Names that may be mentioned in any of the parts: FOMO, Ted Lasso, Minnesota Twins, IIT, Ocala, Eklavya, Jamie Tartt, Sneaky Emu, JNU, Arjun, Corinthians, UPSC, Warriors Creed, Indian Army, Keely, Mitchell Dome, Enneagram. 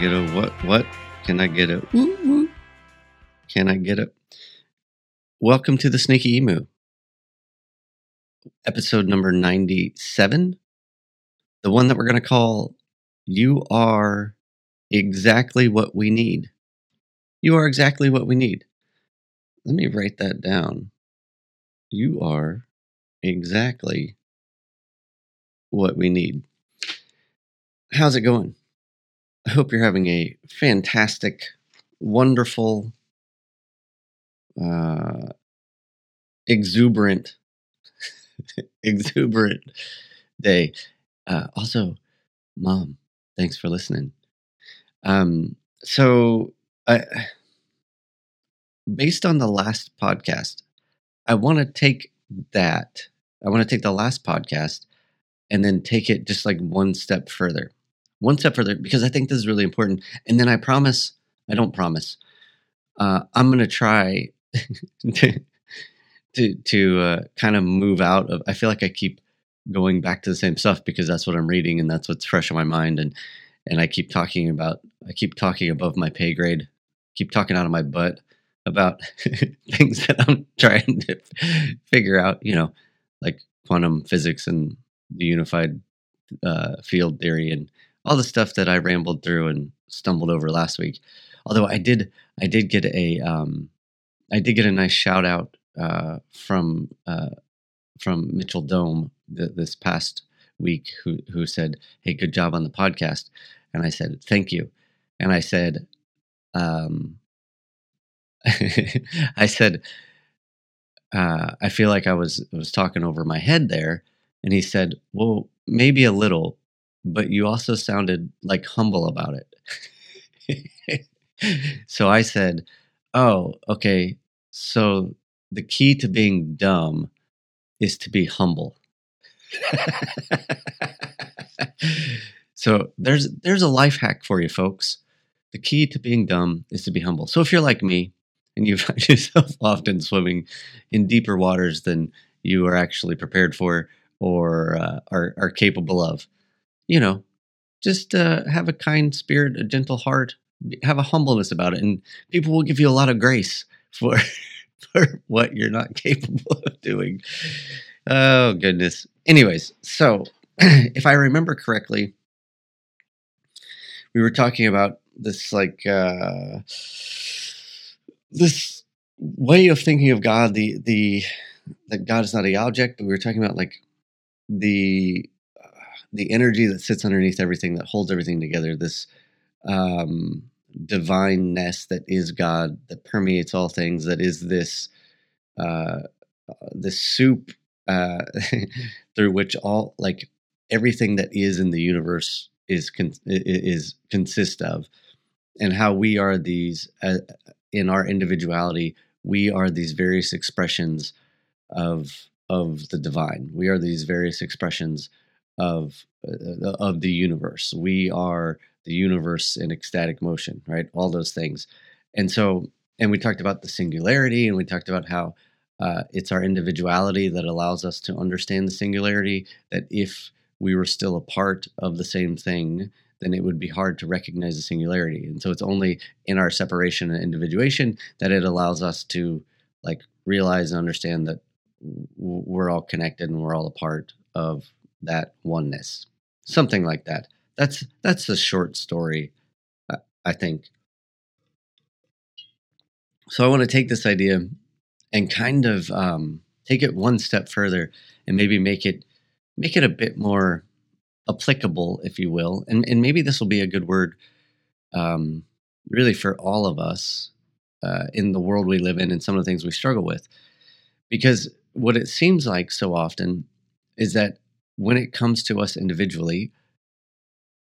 get a what? Can I get a woo-woo? Can I get a... Welcome to the Sneaky Emu. Episode number 97. The one that we're going to call, You Are Exactly What We Need. You are exactly what we need. Let me write that down. You are exactly what we need. How's it going? I hope you're having a fantastic, wonderful, exuberant day. Also, Mom, thanks for listening. Based on the last podcast, I want to take the last podcast and then take it just like one step further, because I think this is really important. And then I don't promise, I'm going to try to kind of move out of, I feel like I keep going back to the same stuff because that's what I'm reading and that's what's fresh in my mind. And I keep talking above my pay grade, keep talking out of my butt about things that I'm trying to figure out, like quantum physics and the unified field theory and all the stuff that I rambled through and stumbled over last week. Although I did get a nice shout out from Mitchell Dome this past week, who said, "Hey, good job on the podcast," and I said, "Thank you," and I said, I feel like I was talking over my head there, and he said, "Well, maybe a little, but you also sounded like humble about it." So I said, "Oh, okay. So the key to being dumb is to be humble." So there's a life hack for you, folks. The key to being dumb is to be humble. So if you're like me and you find yourself often swimming in deeper waters than you are actually prepared for or are capable of, just have a kind spirit, a gentle heart, have a humbleness about it, and people will give you a lot of grace for what you're not capable of doing. Oh, goodness. Anyways, so if I remember correctly, we were talking about this, this way of thinking of God, that God is not an object, but we were talking about the energy that sits underneath everything, that holds everything together, this divineness that is God, that permeates all things, that is this soup through which all, everything that is in the universe is consist of, and how we are these in our individuality. We are these various expressions of the divine. We are these various expressions of the universe. We are the universe in ecstatic motion, right? All those things. And we talked about the singularity, and we talked about how it's our individuality that allows us to understand the singularity, that if we were still a part of the same thing, then it would be hard to recognize the singularity. And so it's only in our separation and individuation that it allows us to realize and understand that we're all connected and we're all a part of that oneness. Something like that. That's the short story, I think. So I want to take this idea and kind of take it one step further and maybe make it a bit more applicable, if you will. And maybe this will be a good word really for all of us in the world we live in and some of the things we struggle with. Because what it seems like so often is that when it comes to us individually,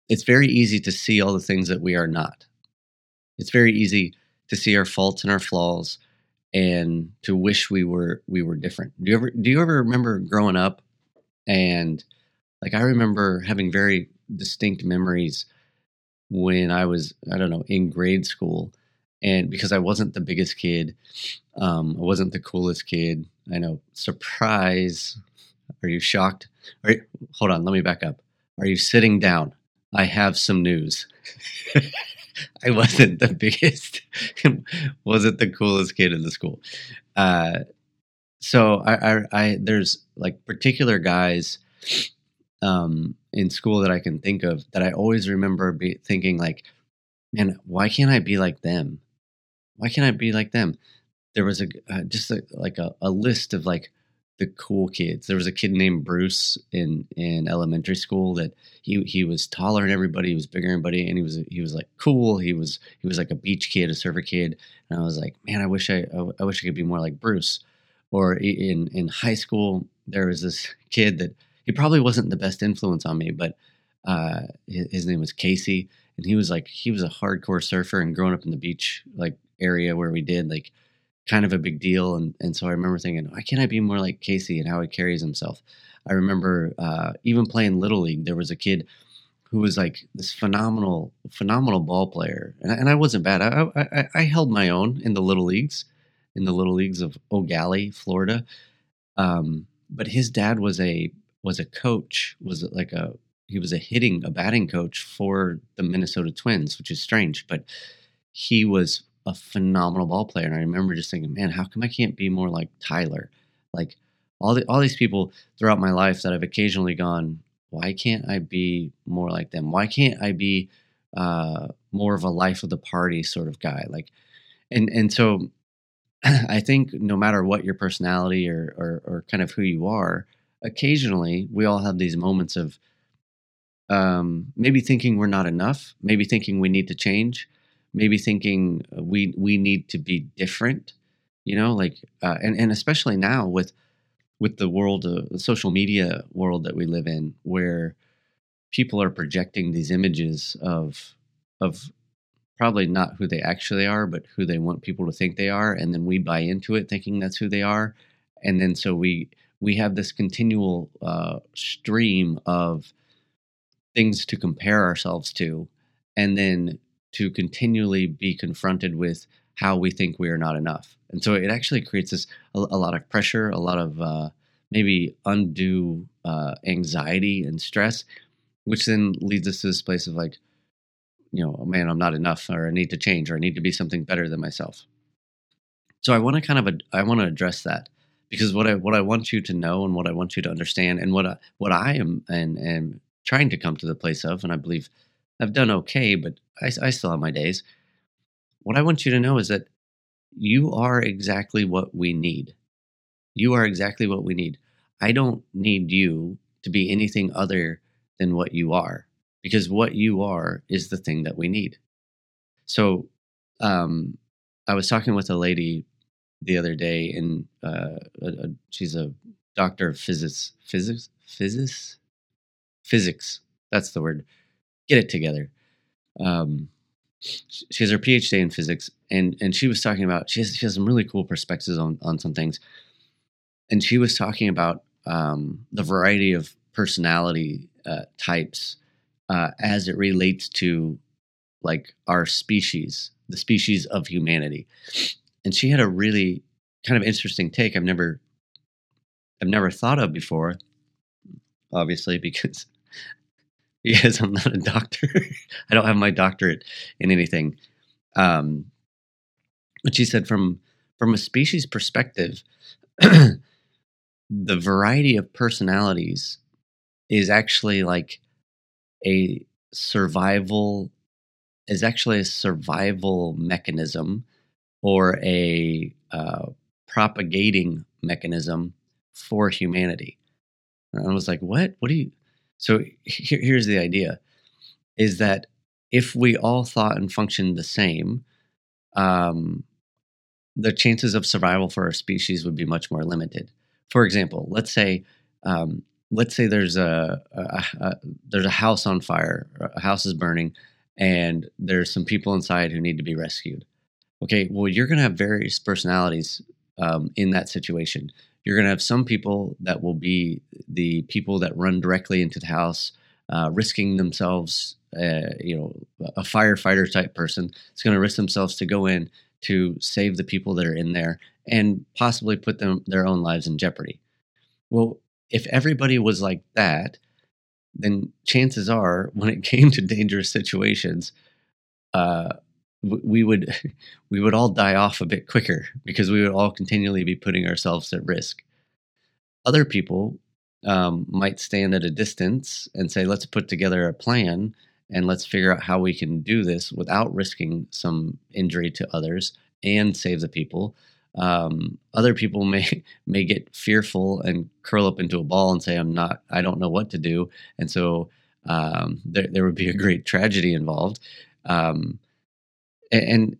it's very easy to see all the things that we are not. It's very easy to see our faults and our flaws and to wish we were different. Do you ever remember growing up? And I remember having very distinct memories when I was, in grade school, and because I wasn't the biggest kid, I wasn't the coolest kid. I know, surprise. Are you shocked? Hold on, let me back up. Are you sitting down? I have some news. I wasn't the biggest, wasn't the coolest kid in the school. So there's like particular guys in school that I can think of that I always remember thinking like, man, why can't I be like them? Why can't I be like them? There was a list of like the cool kids. There was a kid named Bruce in elementary school that he was taller than everybody. He was bigger than everybody, and he was like cool. He was like a beach kid, a surfer kid, and I was like, man, I wish I could be more like Bruce. Or in high school, there was this kid that he probably wasn't the best influence on me, but his name was Casey, and he was a hardcore surfer, and growing up in the beach like area where we did like kind of a big deal, and so I remember thinking, why can't I be more like Casey and how he carries himself? I remember even playing Little League, there was a kid who was like this phenomenal ball player, and I wasn't bad. I held my own in the Little Leagues of Ocala, Florida. But his dad was a coach, he was a batting coach for the Minnesota Twins, which is strange, but he was a phenomenal ball player. And I remember just thinking, man, how come I can't be more like Tyler? Like all these people throughout my life that I've occasionally gone, why can't I be more like them? Why can't I be more of a life of the party sort of guy? Like, and so I think no matter what your personality or kind of who you are, occasionally we all have these moments of maybe thinking we're not enough, maybe thinking we need to change, maybe thinking we need to be different, you know, like, and especially now with the world, the social media world that we live in, where people are projecting these images of probably not who they actually are, but who they want people to think they are. And then we buy into it thinking that's who they are. And then, so we have this continual stream of things to compare ourselves to, and then to continually be confronted with how we think we are not enough. And so it actually creates this a lot of pressure, a lot of maybe undue anxiety and stress, which then leads us to this place of like, you know, man, I'm not enough, or I need to change, or I need to be something better than myself. So I want to address that, because what I want you to know, and what I want you to understand, and what I am and trying to come to the place of, and I believe I've done okay, but I still have my days. What I want you to know is that you are exactly what we need. You are exactly what we need. I don't need you to be anything other than what you are, because what you are is the thing that we need. So I was talking with a lady the other day, and she's a doctor of physics. That's the word. Get it together. She has her PhD in physics, and she was talking about, she has some really cool perspectives on some things. And she was talking about the variety of personality types as it relates to like our species, the species of humanity. And she had a really kind of interesting take I've never thought of before, obviously, because I'm not a doctor. I don't have my doctorate in anything. But she said from a species perspective, the variety of personalities is actually a survival mechanism, or a propagating mechanism for humanity. And I was like, what? What do you... So here's the idea, is that if we all thought and functioned the same, the chances of survival for our species would be much more limited. For example, let's say there's a house on fire, a house is burning, and there's some people inside who need to be rescued. Okay, well, you're going to have various personalities in that situation. You're going to have some people that will be the people that run directly into the house, risking themselves. A firefighter type person is going to risk themselves to go in to save the people that are in there and possibly put their own lives in jeopardy. Well, if everybody was like that, then chances are when it came to dangerous situations, we would all die off a bit quicker because we would all continually be putting ourselves at risk. Other people might stand at a distance and say, let's put together a plan and let's figure out how we can do this without risking some injury to others and save the people. Other people may get fearful and curl up into a ball and say, I don't know what to do. And so there would be a great tragedy involved. And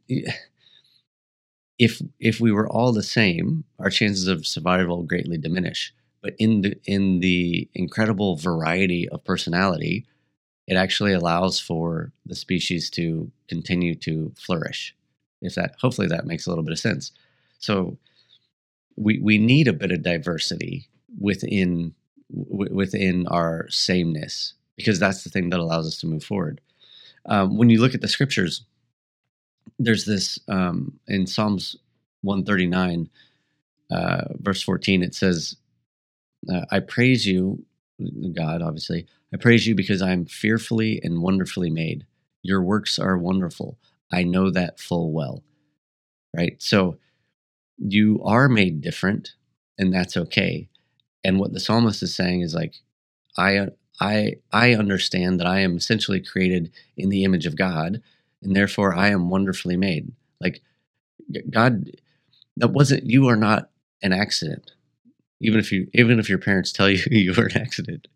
if we were all the same, our chances of survival greatly diminish. But in the incredible variety of personality, it actually allows for the species to continue to flourish. Hopefully that makes a little bit of sense. So we need a bit of diversity within our sameness, because that's the thing that allows us to move forward. When you look at the scriptures, there's this in Psalms 139, verse 14, it says, I praise you, God, obviously. I praise you because I am fearfully and wonderfully made. Your works are wonderful. I know that full well. Right? So you are made different, and that's okay. And what the psalmist is saying is like, I understand that I am essentially created in the image of God, and therefore I am wonderfully made. Like, God, you are not an accident. Even if your parents tell you you were an accident,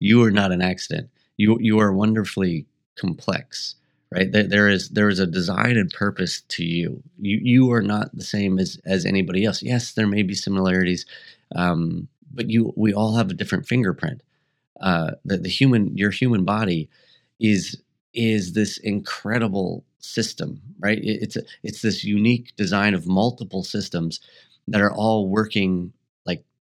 you are not an accident. You are wonderfully complex, right? There is a design and purpose to you. You are not the same as anybody else. Yes, there may be similarities, but we all have a different fingerprint. Your human body is this incredible system, right? It's this unique design of multiple systems that are all working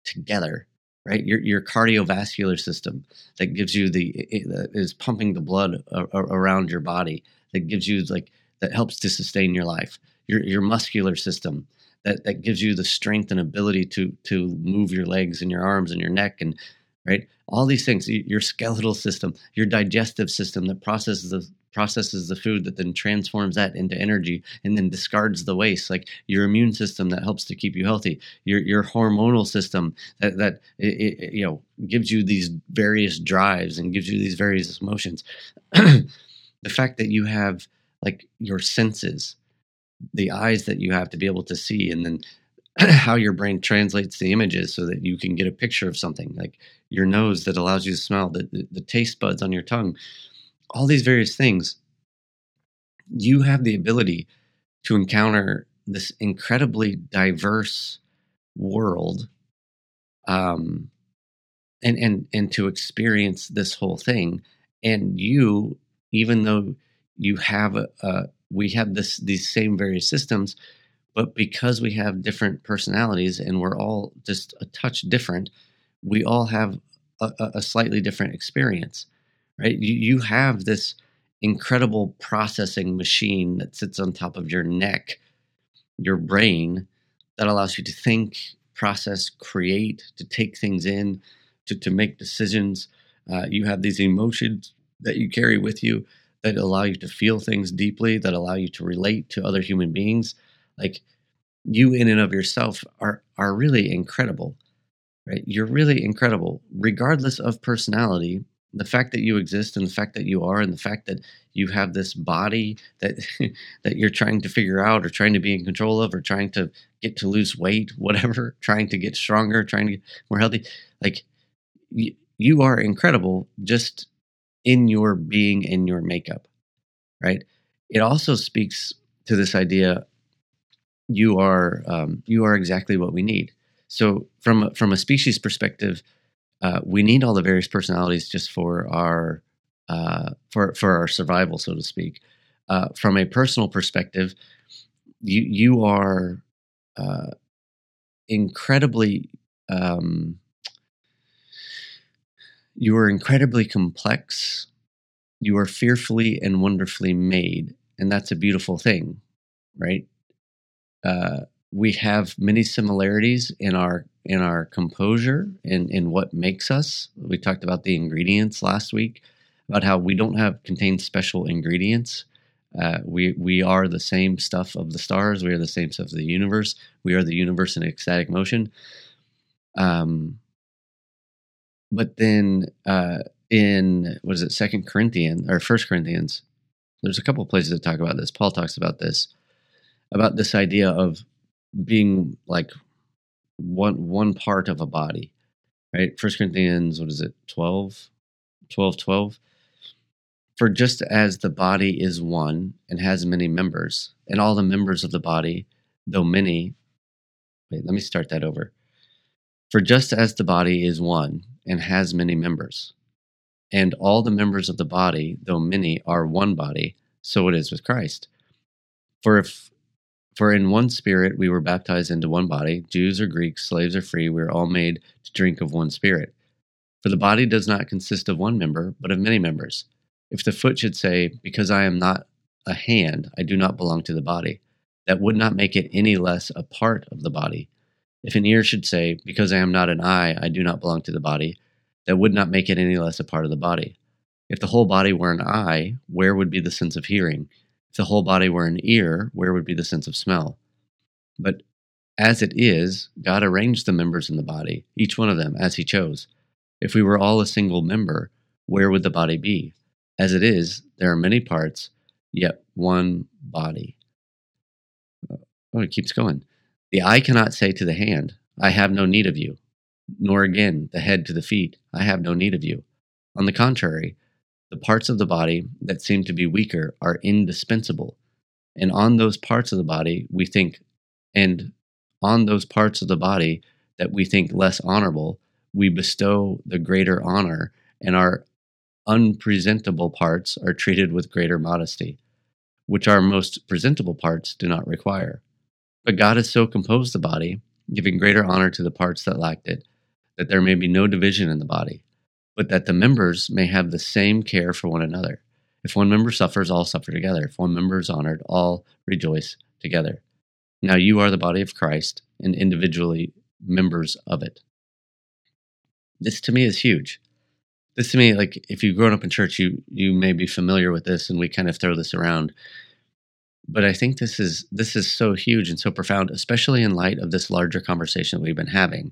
together, right? Your cardiovascular system that gives you is pumping the blood around your body, that gives you that helps to sustain your life. Your muscular system that gives you the strength and ability to move your legs and your arms and your neck, and right, all these things. Your skeletal system, your digestive system that processes the food that then transforms that into energy and then discards the waste, like your immune system that helps to keep you healthy, your hormonal system that gives you these various drives and gives you these various emotions. The fact that you have like your senses, the eyes that you have to be able to see, and then how your brain translates the images so that you can get a picture of something, like your nose that allows you to smell, the taste buds on your tongue, all these various things. You have the ability to encounter this incredibly diverse world, and to experience this whole thing. And you, even though you have we have these same various systems, but because we have different personalities and we're all just a touch different, we all have a slightly different experience. Right, you have this incredible processing machine that sits on top of your neck, your brain, that allows you to think, process, create, to take things in, to make decisions. You have these emotions that you carry with you that allow you to feel things deeply, that allow you to relate to other human beings. Like, you in and of yourself are really incredible, right? You're really incredible, regardless of personality. The fact that you exist, and the fact that you are, and the fact that you have this body that you're trying to figure out, or trying to be in control of, or trying to get to lose weight, whatever, trying to get stronger, trying to get more healthy. Like, you are incredible just in your being and your makeup, right? It also speaks to this idea you are exactly what we need. So from a species perspective, we need all the various personalities just for our for our survival, so to speak. From a personal perspective, you are incredibly complex. You are fearfully and wonderfully made, and that's a beautiful thing, right? We have many similarities in our composure and in what makes us. We talked about the ingredients last week, about how we don't have contained special ingredients. We are the same stuff of the stars. We are the same stuff of the universe. We are the universe in ecstatic motion. But then in, what is it, 2nd Corinthians or 1st Corinthians, there's a couple of places that talk about this. Paul talks about this idea of being like one part of a body, right? 1st Corinthians, what is it, 12? For just as the body is one and has many members, and all the members of the body, though many, For just as the body is one and has many members, and all the members of the body, though many, are one body, so it is with Christ. For in one spirit we were baptized into one body, Jews or Greeks, slaves or free, we are all made to drink of one spirit. For the body does not consist of one member, but of many members. If the foot should say, because I am not a hand, I do not belong to the body, that would not make it any less a part of the body. If an ear should say, because I am not an eye, I do not belong to the body, that would not make it any less a part of the body. If the whole body were an eye, where would be the sense of hearing? If the whole body were an ear, where would be the sense of smell? But as it is, God arranged the members in the body, each one of them, as he chose. If we were all a single member, where would the body be? As it is, there are many parts, yet one body. Oh, it keeps going. The eye cannot say to the hand, I have no need of you, nor again the head to the feet, I have no need of you. On the contrary, the parts of the body that seem to be weaker are indispensable, and on those parts of the body we think, and on those parts of the body that we think less honorable, we bestow the greater honor, and our unpresentable parts are treated with greater modesty, which our most presentable parts do not require. But God has so composed the body, giving greater honor to the parts that lacked it, that there may be no division in the body, but that the members may have the same care for one another. If one member suffers, all suffer together. If one member is honored, all rejoice together. Now you are the body of Christ, and individually members of it. This to me is huge. This to me, like, if you've grown up in church, you may be familiar with this, and we kind of throw this around. But I think this is so huge and so profound, especially in light of this larger conversation that we've been having,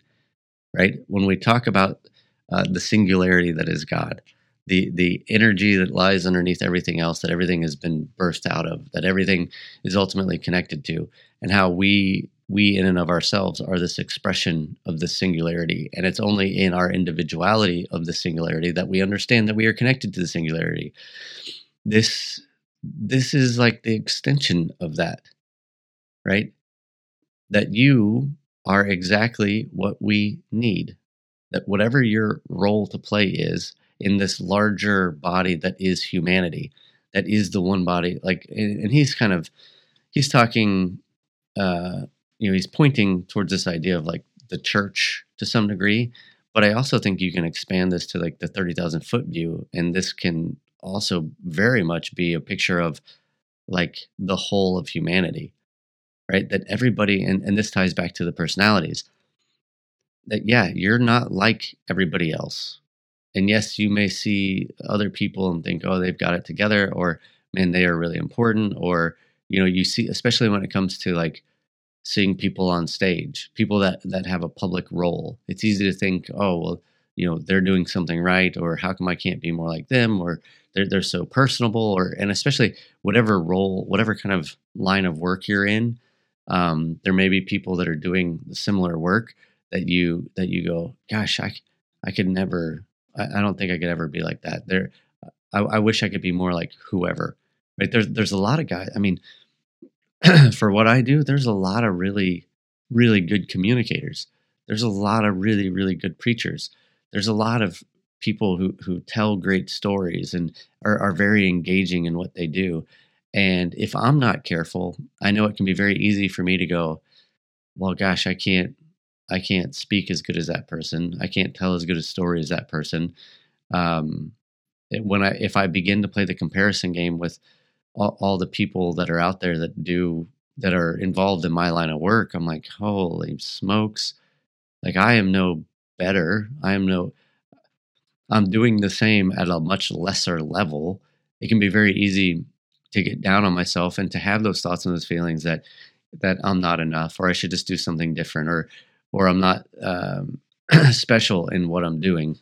right? When we talk about the singularity that is God, the energy that lies underneath everything else, that everything has been birthed out of, that everything is ultimately connected to, and how we in and of ourselves are this expression of the singularity. And it's only in our individuality of the singularity that we understand that we are connected to the singularity. This is like the extension of that, right? That you are exactly what we need, that whatever your role to play is in this larger body that is humanity, that is the one body. Like, and he's talking, he's pointing towards this idea of like the church to some degree, but I also think you can expand this to like the 30,000 foot view. And this can also very much be a picture of like the whole of humanity, right? That everybody, and this ties back to the personalities, that, yeah, you're not like everybody else. And yes, you may see other people and think, oh, they've got it together, or man, they are really important. Or, you see, especially when it comes to like, seeing people on stage, people that have a public role. It's easy to think, oh, well, they're doing something right, or how come I can't be more like them, or they're so personable, and especially whatever role, whatever kind of line of work you're in, there may be people that are doing similar work that you go, gosh, I could never, I don't think I could ever be like that. I wish I could be more like whoever, right? There's a lot of guys, I mean, for what I do, there's a lot of really, really good communicators. There's a lot of really, really good preachers. There's a lot of people who tell great stories and are very engaging in what they do. And if I'm not careful, I know it can be very easy for me to go, well, gosh, I can't speak as good as that person. I can't tell as good a story as that person. If I begin to play the comparison game with all the people that are out there that are involved in my line of work, I'm like, holy smokes. Like, I am no better. I'm doing the same at a much lesser level. It can be very easy to get down on myself and to have those thoughts and those feelings that I'm not enough, or I should just do something different, or I'm not special in what I'm doing.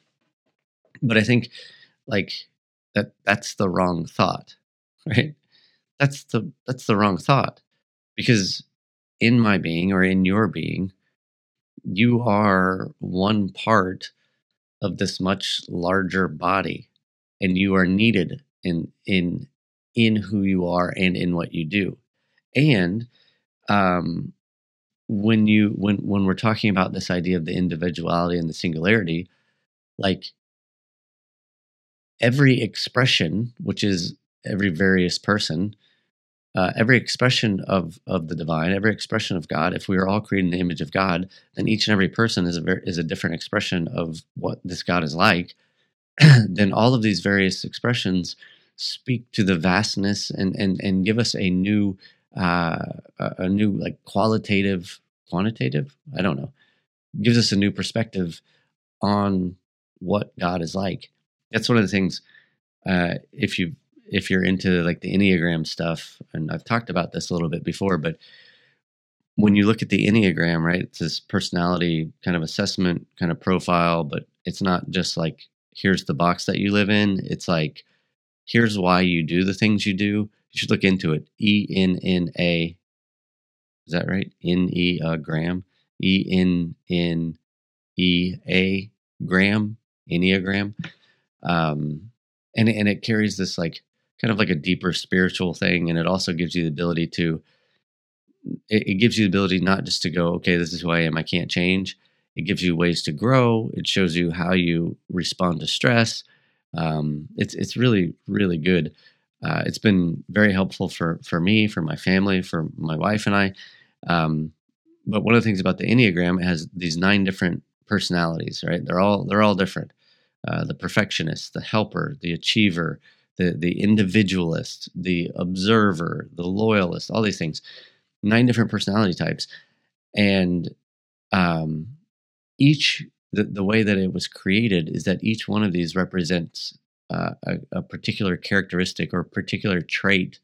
But I think like that's the wrong thought, right? That's the wrong thought, because in my being or in your being, you are one part of this much larger body, and you are needed in who you are and in what you do. And when we're talking about this idea of the individuality and the singularity, like every expression, which is every various person, every expression of the divine, every expression of God, if we are all created in the image of God, then each and every person is a different expression of what this God is like. Then all of these various expressions speak to the vastness and give us a new like qualitative, quantitative, I don't know, gives us a new perspective on what God is like. That's one of the things, if you're into like the Enneagram stuff, and I've talked about this a little bit before, but when you look at the Enneagram, right, it's this personality kind of assessment, kind of profile, but it's not just like, here's the box that you live in. It's like, here's why you do the things you do. You should look into it. E-N-N-A, is that right? N-E-A-Gram. E-N-N-E-A-Gram, Enneagram. And it carries this like, kind of like a deeper spiritual thing. And it also gives you the ability to, it gives you the ability not just to go, okay, this is who I am, I can't change. It gives you ways to grow. It shows you how you respond to stress. It's really, really good. It's been very helpful for me, for my family, for my wife and I. But one of the things about the Enneagram, it has these 9 different personalities, right? They're all different. The perfectionist, the helper, the achiever, the individualist, the observer, the loyalist, all these things, 9 different personality types. And the way that it was created is that each one of these represents a particular characteristic or particular trait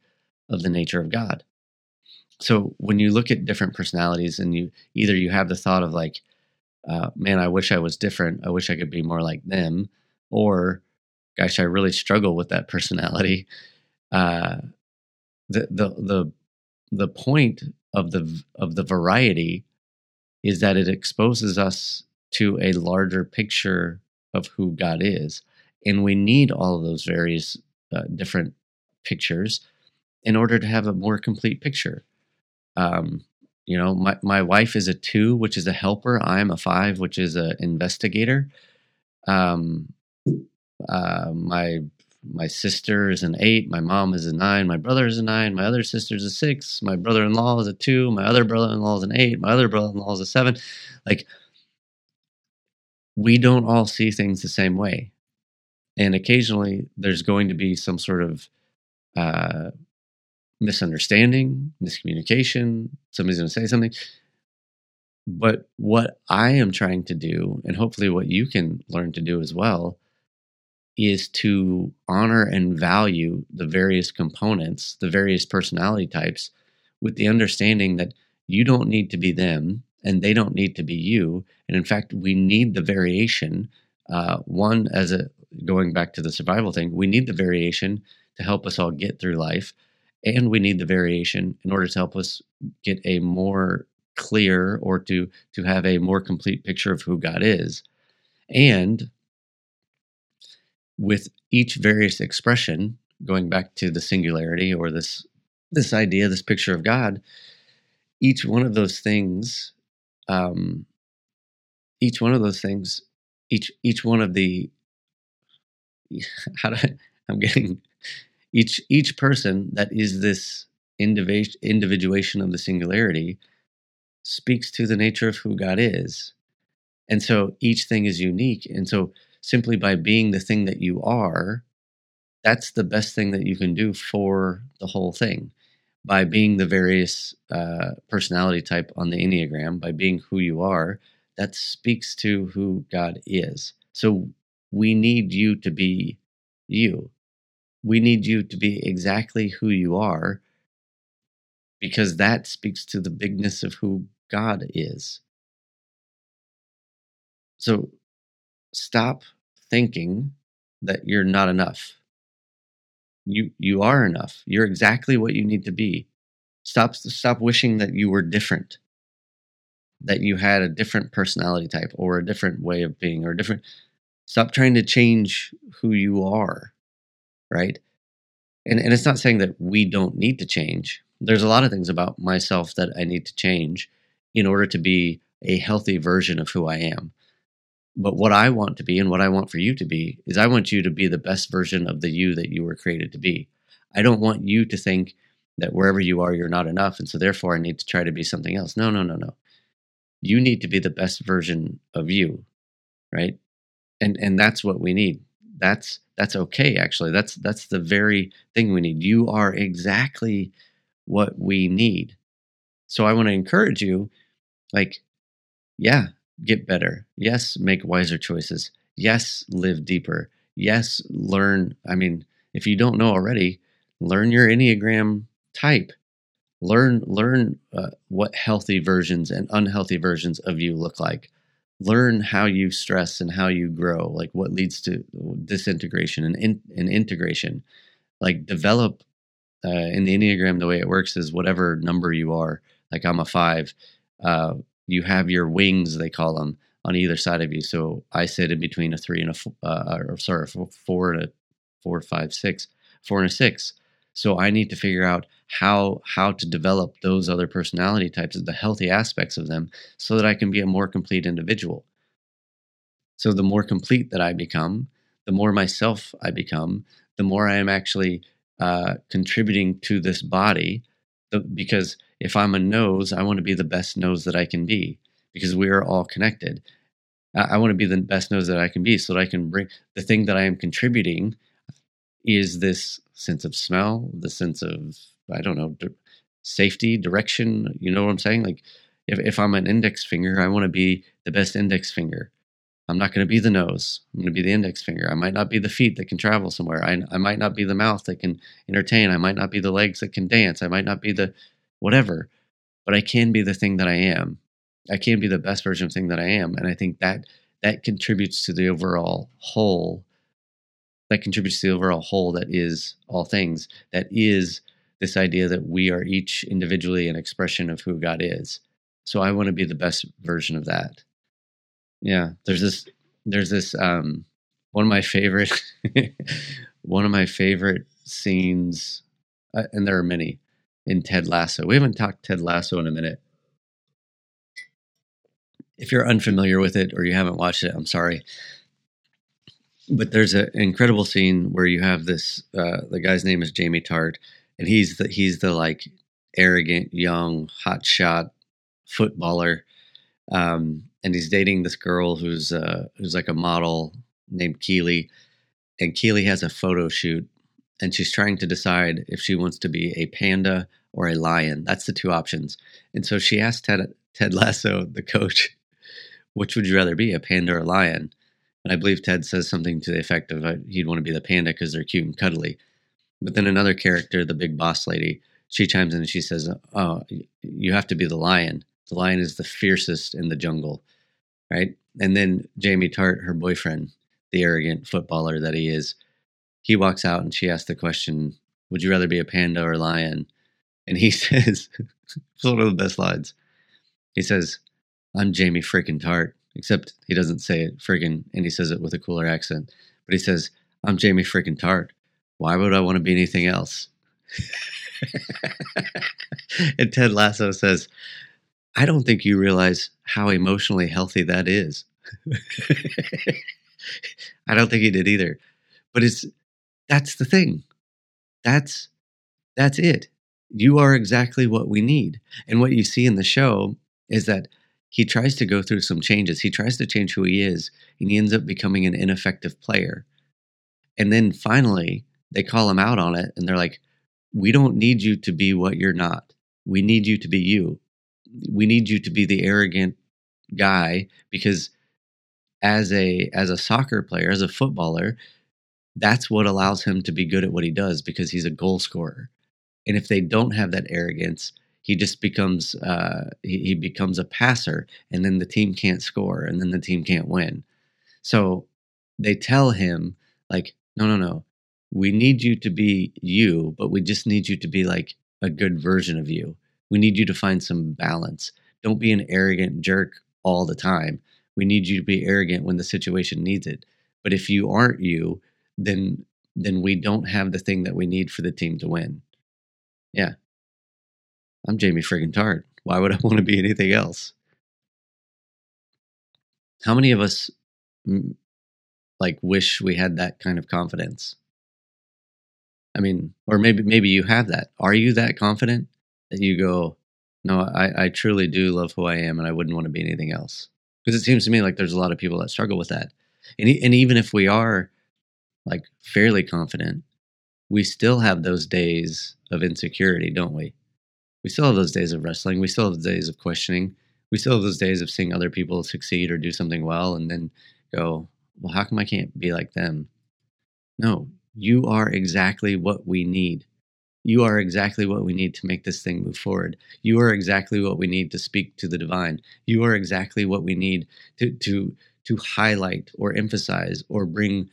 of the nature of God. So when you look at different personalities and you have the thought of like, man, I wish I was different. I wish I could be more like them. Or, gosh, I really struggle with that personality. The point of the variety is that it exposes us to a larger picture of who God is, and we need all of those various different pictures in order to have a more complete picture. You know, my wife is a 2, which is a helper. I'm a 5, which is an investigator. My sister is an 8. My mom is a 9. My brother is a 9. My other sister is a 6. My brother-in-law is a 2. My other brother-in-law is an 8. My other brother-in-law is a 7. Like, we don't all see things the same way. And occasionally there's going to be some sort of misunderstanding, miscommunication. Somebody's going to say something. But what I am trying to do, and hopefully what you can learn to do as well, is to honor and value the various components, the various personality types, with the understanding that you don't need to be them and they don't need to be you. And in fact, we need the variation. Going back to the survival thing, we need the variation to help us all get through life. And we need the variation in order to help us get a more clear, or to have a more complete picture of who God is. And with each various expression, going back to the singularity or this idea, this picture of God, each one of those things, each one of the, how do I, I'm getting, each person that is this individuation of the singularity speaks to the nature of who God is. And so each thing is unique. And so simply by being the thing that you are, that's the best thing that you can do for the whole thing. By being the various personality type on the Enneagram, by being who you are, that speaks to who God is. So we need you to be you. we need you to be exactly who you are, because that speaks to the bigness of who God is. So stop thinking that you're not enough. You are enough. You're exactly what you need to be. Stop wishing that you were different, that you had a different personality type or a different way of being or different. Stop trying to change who you are, right? And it's not saying that we don't need to change. There's a lot of things about myself that I need to change in order to be a healthy version of who I am. But what I want to be and what I want for you to be is I want you to be the best version of the you that you were created to be. I don't want you to think that wherever you are, you're not enough. And so therefore I need to try to be something else. No. You need to be the best version of you, right? And that's what we need. That's okay, actually. That's the very thing we need. You are exactly what we need. So I want to encourage you, like, yeah, get better. Yes, make wiser choices. Yes, live deeper. Yes, learn. I mean, if you don't know already, learn your Enneagram type. Learn what healthy versions and unhealthy versions of you look like. Learn how you stress and how you grow, like what leads to disintegration and integration. Like develop in the Enneagram, the way it works is whatever number you are, like I'm a 5, you have your wings, they call them, on either side of you. So I sit in between a 4 and a 6. So I need to figure out how to develop those other personality types, the healthy aspects of them, so that I can be a more complete individual. So the more complete that I become, the more myself I become, the more I am actually contributing to this body, because if I'm a nose, I want to be the best nose that I can be, because we are all connected. I want to be the best nose that I can be so that I can bring the thing that I am contributing is this sense of smell, the sense of, I don't know, safety, direction. You know what I'm saying? Like if I'm an index finger, I want to be the best index finger. I'm not going to be the nose. I'm going to be the index finger. I might not be the feet that can travel somewhere. I might not be the mouth that can entertain. I might not be the legs that can dance. I might not be the whatever, but I can be the thing that I am. I can be the best version of the thing that I am. And I think that contributes to the overall whole. That contributes to the overall whole that is all things. That is this idea that we are each individually an expression of who God is. So I want to be the best version of that. Yeah, there's this one of my favorite scenes, and there are many, in Ted Lasso. We haven't talked Ted Lasso in a minute. If you're unfamiliar with it or you haven't watched it, I'm sorry. But there's an incredible scene where you have this, the guy's name is Jamie Tartt, and he's the like arrogant, young, hotshot footballer. And he's dating this girl who's like a model named Keely, and Keely has a photo shoot, and she's trying to decide if she wants to be a panda or a lion. That's the two options. And so she asked Ted Lasso, the coach, which would you rather be, a panda or a lion? And I believe Ted says something to the effect of he'd want to be the panda because they're cute and cuddly. But then another character, the big boss lady, she chimes in and she says, oh, you have to be the lion. The lion is the fiercest in the jungle, right? And then Jamie Tartt, her boyfriend, the arrogant footballer that he is, he walks out and she asks the question, would you rather be a panda or a lion? And he says, it's one of the best lines. He says, I'm Jamie freaking Tartt, except he doesn't say it freaking, and he says it with a cooler accent. But he says, I'm Jamie freaking Tartt. Why would I want to be anything else? And Ted Lasso says, I don't think you realize how emotionally healthy that is. I don't think he did either. But that's the thing. That's it. You are exactly what we need. And what you see in the show is that he tries to go through some changes. He tries to change who he is, and he ends up becoming an ineffective player. And then finally, they call him out on it, and they're like, we don't need you to be what you're not. We need you to be you. We need you to be the arrogant guy, because as a soccer player, as a footballer, that's what allows him to be good at what he does, because he's a goal scorer. And if they don't have that arrogance, he just becomes he becomes a passer, and then the team can't score, and then the team can't win. So they tell him, like, no, we need you to be you, but we just need you to be like a good version of you. We need you to find some balance. Don't be an arrogant jerk all the time. We need you to be arrogant when the situation needs it. But if you aren't you, then we don't have the thing that we need for the team to win. Yeah. I'm Jamie friggin' Tartt. Why would I want to be anything else? How many of us like wish we had that kind of confidence? I mean, or maybe you have that. Are you that confident that you go, no, I truly do love who I am, and I wouldn't want to be anything else? Because it seems to me like there's a lot of people that struggle with that. And even if we are like fairly confident, we still have those days of insecurity, don't we? We still have those days of wrestling. We still have the days of questioning. We still have those days of seeing other people succeed or do something well and then go, well, how come I can't be like them? No, you are exactly what we need. You are exactly what we need to make this thing move forward. You are exactly what we need to speak to the divine. You are exactly what we need to highlight or emphasize or bring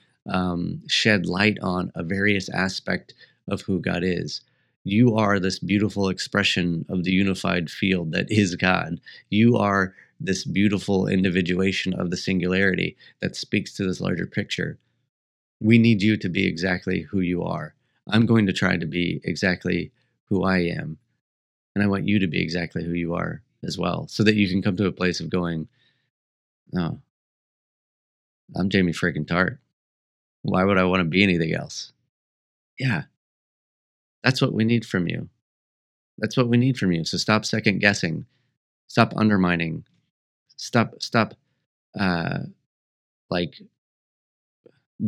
shed light on a various aspect of who God is. You are this beautiful expression of the unified field that is God. You are this beautiful individuation of the singularity that speaks to this larger picture. We need you to be exactly who you are. I'm going to try to be exactly who I am. And I want you to be exactly who you are as well, so that you can come to a place of going, no, I'm Jamie freaking Tartt. Why would I want to be anything else? Yeah. That's what we need from you. That's what we need from you. So stop second guessing. Stop undermining. Stop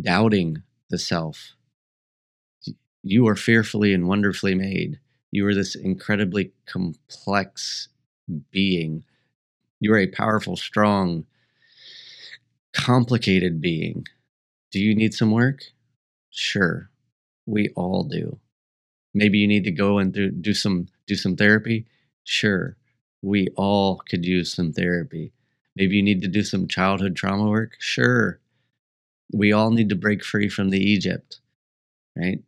doubting the self. You are fearfully and wonderfully made. You are this incredibly complex being. You are a powerful, strong, complicated being. Do you need some work? Sure. We all do. Maybe you need to go and do some therapy. Sure, we all could use some therapy. Maybe you need to do some childhood trauma work. Sure, we all need to break free from the Egypt, right?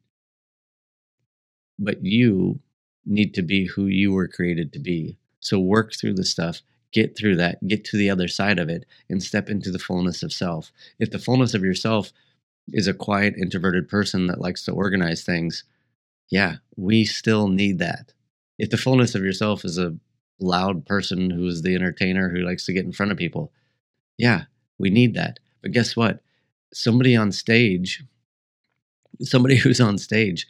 But you need to be who you were created to be. So work through the stuff, get through that, get to the other side of it, and step into the fullness of self. If the fullness of yourself is a quiet, introverted person that likes to organize things, yeah, we still need that. If the fullness of yourself is a loud person who is the entertainer who likes to get in front of people, yeah, we need that. But guess what? Somebody who's on stage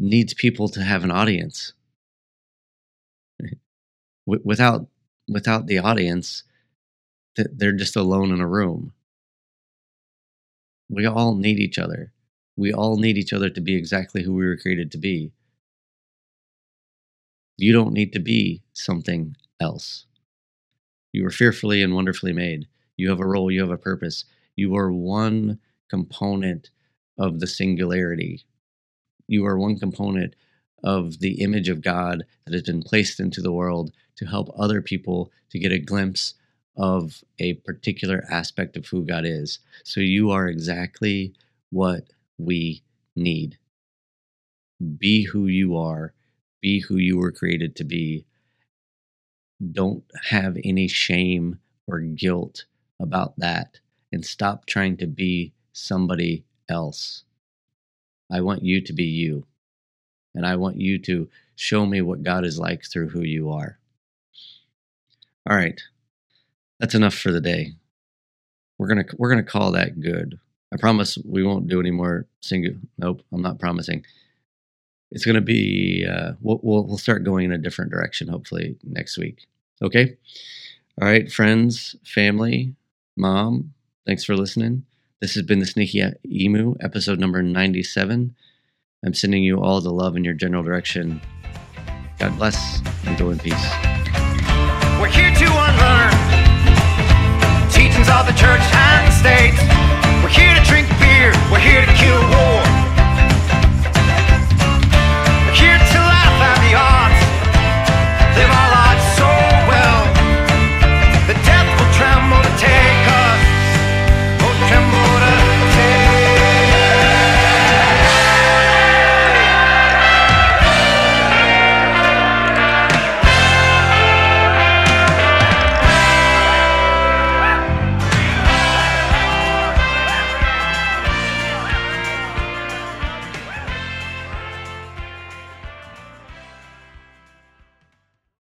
needs people to have an audience. Without the audience, they're just alone in a room. We all need each other. We all need each other to be exactly who we were created to be. You don't need to be something else. You were fearfully and wonderfully made. You have a role. You have a purpose. You are one component of the singularity. You are one component of the image of God that has been placed into the world to help other people to get a glimpse of a particular aspect of who God is. So you are exactly what we need. Be who you are. Be who you were created to be. Don't have any shame or guilt about that. And stop trying to be somebody else. I want you to be you. And I want you to show me what God is like through who you are. All right. That's enough for the day. We're gonna call that good. I promise we won't do any more single. Nope, I'm not promising. It's going to be, we'll start going in a different direction, hopefully next week. Okay? All right, friends, family, mom, thanks for listening. This has been the Sneaky Emu, episode number 97. I'm sending you all the love in your general direction. God bless and go in peace. We're here to unlearn teachings of the church and state. We're here to drink beer. We're here to kill war.